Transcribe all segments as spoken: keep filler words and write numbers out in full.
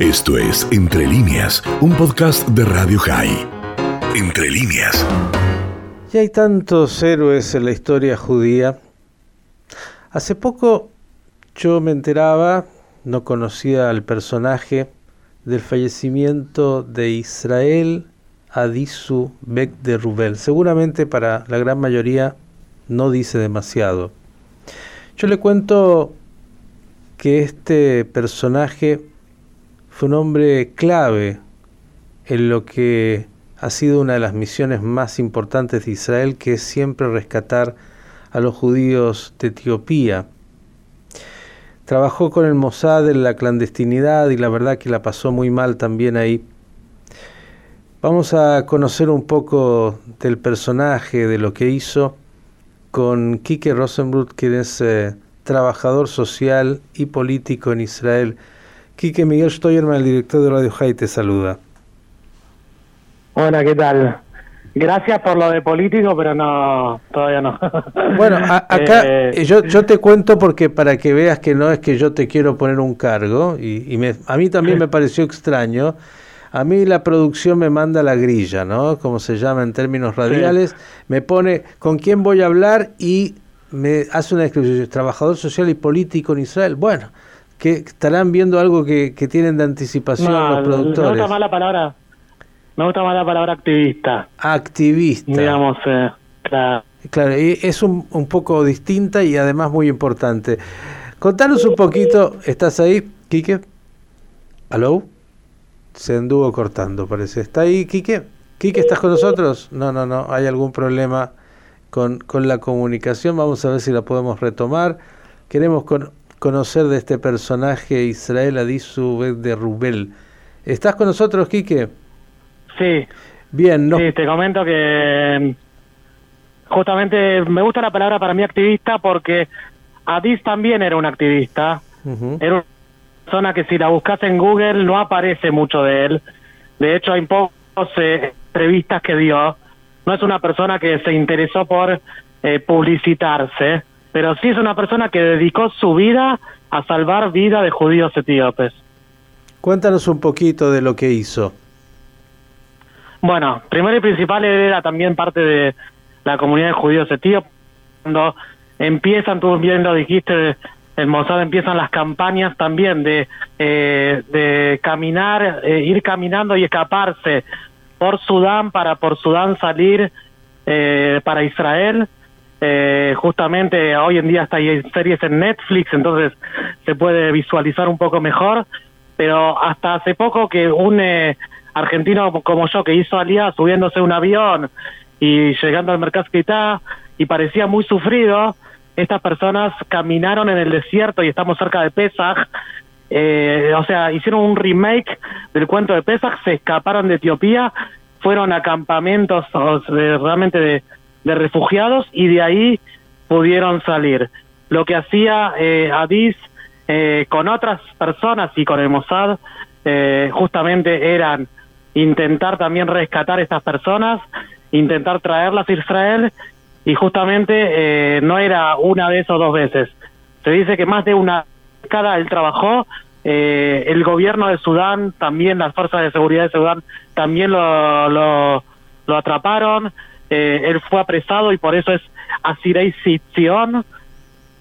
Esto es Entre Líneas, un podcast de Radio Jai. Entre Líneas. Y hay tantos héroes en la historia judía. Hace poco yo me enteraba, no conocía al personaje, del fallecimiento de Israel Adisu Beker. Seguramente para la gran mayoría no dice demasiado. Yo le cuento que este personaje fue un hombre clave en lo que ha sido una de las misiones más importantes de Israel, que es siempre rescatar a los judíos de Etiopía. Trabajó con el Mossad en la clandestinidad y la verdad que la pasó muy mal también ahí. Vamos a conocer un poco del personaje, de lo que hizo, con Kike Rosenbluth, quien es eh, trabajador social y político en Israel. Quique Miguel Stoyerman, el director de Radio Jai, te saluda. Hola, ¿qué tal? Gracias por lo de político, pero no, todavía no. Bueno, a, acá eh, yo, yo te cuento porque para que veas que no es que yo te quiero poner un cargo, y, y me, a mí también me pareció extraño. A mí la producción me manda la grilla, ¿no? Como se llama en términos radiales. Sí. Me pone con quién voy a hablar y me hace una descripción. Trabajador social y político en Israel. Bueno, que estarán viendo algo que, que tienen de anticipación no, los productores. Me gusta más la palabra, me gusta más la palabra activista. Activista. Digamos, eh, claro. Claro, y es un, un poco distinta y además muy importante. Contanos un poquito, ¿estás ahí, Quique? ¿Aló? Se anduvo cortando, parece. ¿Está ahí, Quique? ¿Quique, estás con nosotros? No, no, no, hay algún problema con, con la comunicación. Vamos a ver si la podemos retomar. Queremos con... conocer de este personaje Israel Adisu Beker. ¿Estás con nosotros, Quique? Sí. Bien, ¿no? Sí, te comento que justamente me gusta la palabra para mí activista porque Adis también era un activista. Uh-huh. Era una persona que si la buscas en Google no aparece mucho de él. De hecho, hay pocas eh, entrevistas que dio. No es una persona que se interesó por eh, publicitarse. Pero sí es una persona que dedicó su vida a salvar vida de judíos etíopes. Cuéntanos un poquito de lo que hizo. Bueno, primero y principal, él era también parte de la comunidad de judíos etíopes. Cuando empiezan, tú bien lo dijiste, en Mossad empiezan las campañas también de, eh, de caminar, eh, ir caminando y escaparse por Sudán, para por Sudán salir eh, para Israel. Eh, justamente hoy en día hasta hay series en Netflix, entonces se puede visualizar un poco mejor, pero hasta hace poco que un eh, argentino como yo que hizo aliá subiéndose a un avión y llegando al Merkaz Klita y parecía muy sufrido, estas personas caminaron en el desierto y estamos cerca de Pesaj, eh, o sea, hicieron un remake del cuento de Pesaj, se escaparon de Etiopía, fueron a campamentos o sea, realmente de de refugiados y de ahí pudieron salir. Lo que hacía eh, Adis eh, con otras personas y con el Mossad eh, justamente eran intentar también rescatar estas personas, intentar traerlas a Israel y justamente eh, no era una vez o dos veces. Se dice que más de una década él trabajó, eh, el gobierno de Sudán también, las fuerzas de seguridad de Sudán también lo, lo, lo atraparon. Eh, él fue apresado y por eso es Asirei Tsion.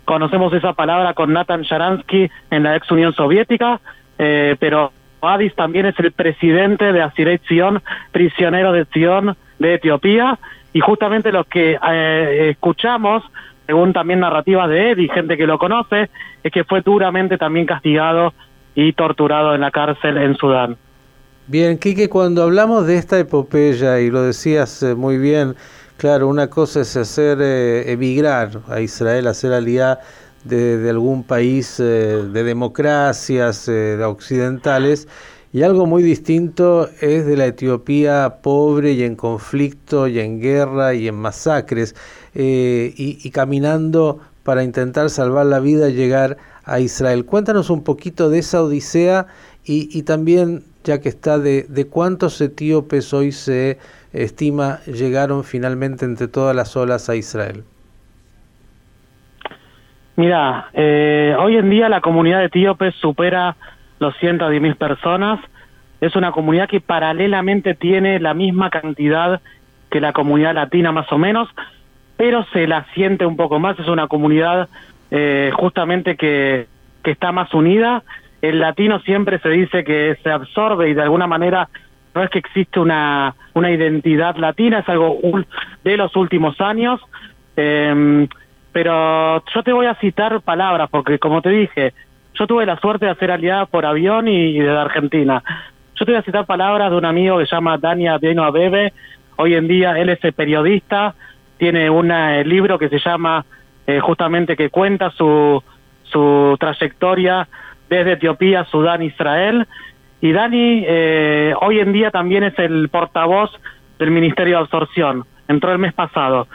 Conocemos esa palabra con Nathan Sharansky en la ex Unión Soviética, eh, pero Adis también es el presidente de Asirei Tsion, prisionero de Tsion de Etiopía, y justamente lo que eh, escuchamos, según también narrativas de él y gente que lo conoce, es que fue duramente también castigado y torturado en la cárcel en Sudán. Bien, Quique, cuando hablamos de esta epopeya, y lo decías eh, muy bien, claro, una cosa es hacer eh, emigrar a Israel, hacer aliá de, de algún país eh, de democracias eh, occidentales, y algo muy distinto es de la Etiopía pobre y en conflicto y en guerra y en masacres, eh, y, y caminando para intentar salvar la vida y llegar a Israel. Cuéntanos un poquito de esa odisea y, y también, ya que está, de, de cuántos etíopes hoy se estima llegaron finalmente entre todas las olas a Israel. Mirá, eh, hoy en día la comunidad de etíopes supera doscientas diez mil personas. Es una comunidad que paralelamente tiene la misma cantidad que la comunidad latina más o menos, pero se la siente un poco más. Es una comunidad eh, justamente que, que está más unida. El latino siempre se dice que se absorbe y de alguna manera no es que existe una, una identidad latina, es algo de los últimos años. Eh, pero yo te voy a citar palabras porque, como te dije, yo tuve la suerte de hacer aliada por avión y, y desde Argentina. Yo te voy a citar palabras de un amigo que se llama Dania Deino Abebe. Hoy en día él es periodista, tiene un eh, libro que se llama, eh, justamente, que cuenta su, su trayectoria desde Etiopía, Sudán, Israel. Y Dani eh, hoy en día también es el portavoz del Ministerio de Absorción. Entró el mes pasado.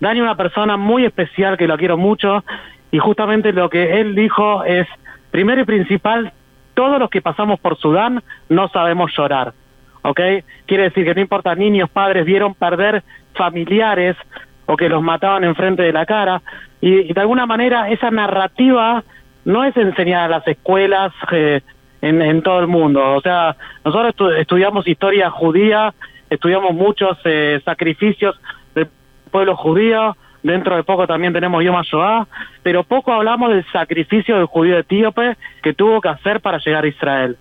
Dani es una persona muy especial que lo quiero mucho y justamente lo que él dijo es, primero y principal, todos los que pasamos por Sudán no sabemos llorar, ¿ok? Quiere decir que no importa, niños, padres, vieron perder familiares o que los mataban enfrente de la cara. Y, y de alguna manera esa narrativa no es enseñada en las escuelas eh, en, en todo el mundo. O sea, nosotros estu- estudiamos historia judía, estudiamos muchos eh, sacrificios del pueblo judío. Dentro de poco también tenemos Yom HaShoah, pero poco hablamos del sacrificio del judío etíope que tuvo que hacer para llegar a Israel.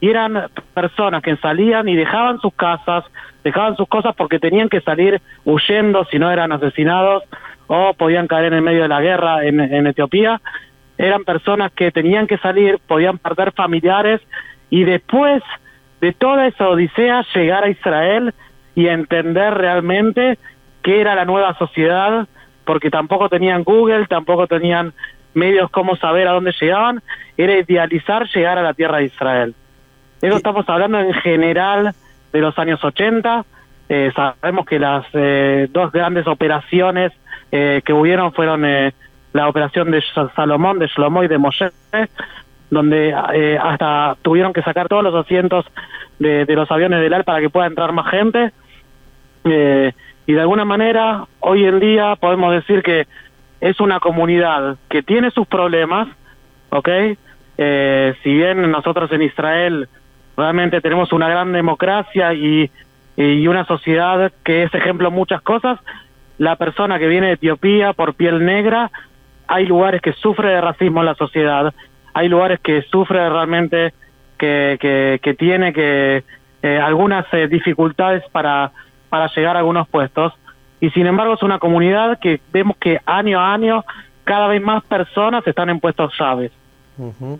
Y eran personas que salían y dejaban sus casas, dejaban sus cosas porque tenían que salir huyendo, si no eran asesinados o podían caer en el medio de la guerra en, en Etiopía. Eran personas que tenían que salir, podían perder familiares y después de toda esa odisea llegar a Israel y entender realmente qué era la nueva sociedad, porque tampoco tenían Google, tampoco tenían medios como saber a dónde llegaban, era idealizar llegar a la tierra de Israel. Eso sí. Estamos hablando en general de los años ochenta, eh, sabemos que las eh, dos grandes operaciones eh, que hubieron fueron eh, la operación de Salomón, de Shlomo y de Moshe, donde eh, hasta tuvieron que sacar todos los asientos de, de los aviones del A L para que pueda entrar más gente, eh, y de alguna manera, hoy en día podemos decir que es una comunidad que tiene sus problemas, ¿ok? Eh, si bien nosotros en Israel realmente tenemos una gran democracia y, y una sociedad que es ejemplo en muchas cosas, la persona que viene de Etiopía por piel negra, hay lugares que sufre de racismo en la sociedad, hay lugares que sufre realmente que, que, que tiene que eh, algunas eh, dificultades para... para llegar a algunos puestos, y sin embargo es una comunidad que vemos que año a año cada vez más personas están en puestos llaves. Uh-huh.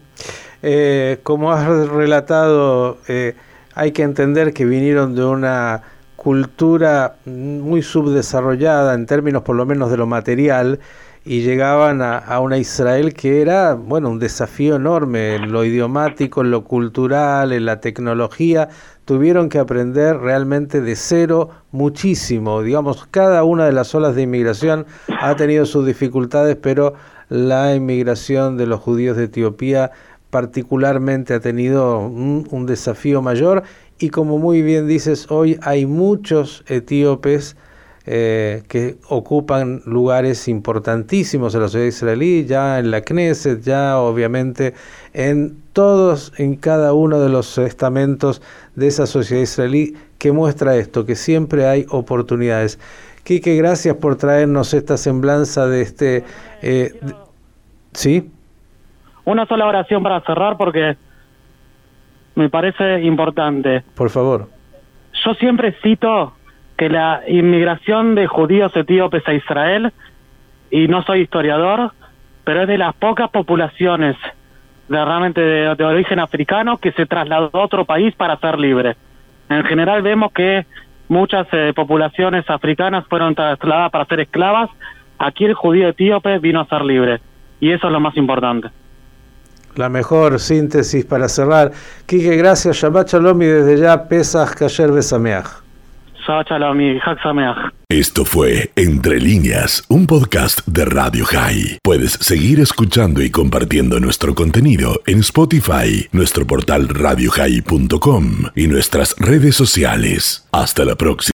Eh, como has relatado, eh, hay que entender que vinieron de una cultura muy subdesarrollada en términos por lo menos de lo material y llegaban a, a una Israel que era, bueno, un desafío enorme en lo idiomático, en lo cultural, en la tecnología. Tuvieron que aprender realmente de cero muchísimo. Digamos, cada una de las olas de inmigración ha tenido sus dificultades, pero la inmigración de los judíos de Etiopía particularmente ha tenido un, un desafío mayor. Y como muy bien dices, hoy hay muchos etíopes eh, que ocupan lugares importantísimos en la sociedad israelí, ya en la Knesset, ya obviamente en todos, en cada uno de los estamentos de esa sociedad israelí, que muestra esto, que siempre hay oportunidades. Quique, gracias por traernos esta semblanza de este... Eh, de, ¿sí? Una sola oración para cerrar, porque me parece importante. Por favor. Yo siempre cito que la inmigración de judíos etíopes a Israel, y no soy historiador, pero es de las pocas poblaciones de, realmente de, de origen africano que se trasladó a otro país para ser libre. En general vemos que muchas eh, poblaciones africanas fueron trasladadas para ser esclavas. Aquí el judío etíope vino a ser libre, y eso es lo más importante. La mejor síntesis para cerrar. Quique, gracias. Shabbat Shalom y desde ya Pesaj Kasher Besameaj. Shabbat Shalom y Chag Sameach. Esto fue Entre Líneas, un podcast de Radio Jai. Puedes seguir escuchando y compartiendo nuestro contenido en Spotify, nuestro portal radio jai punto com y nuestras redes sociales. Hasta la próxima.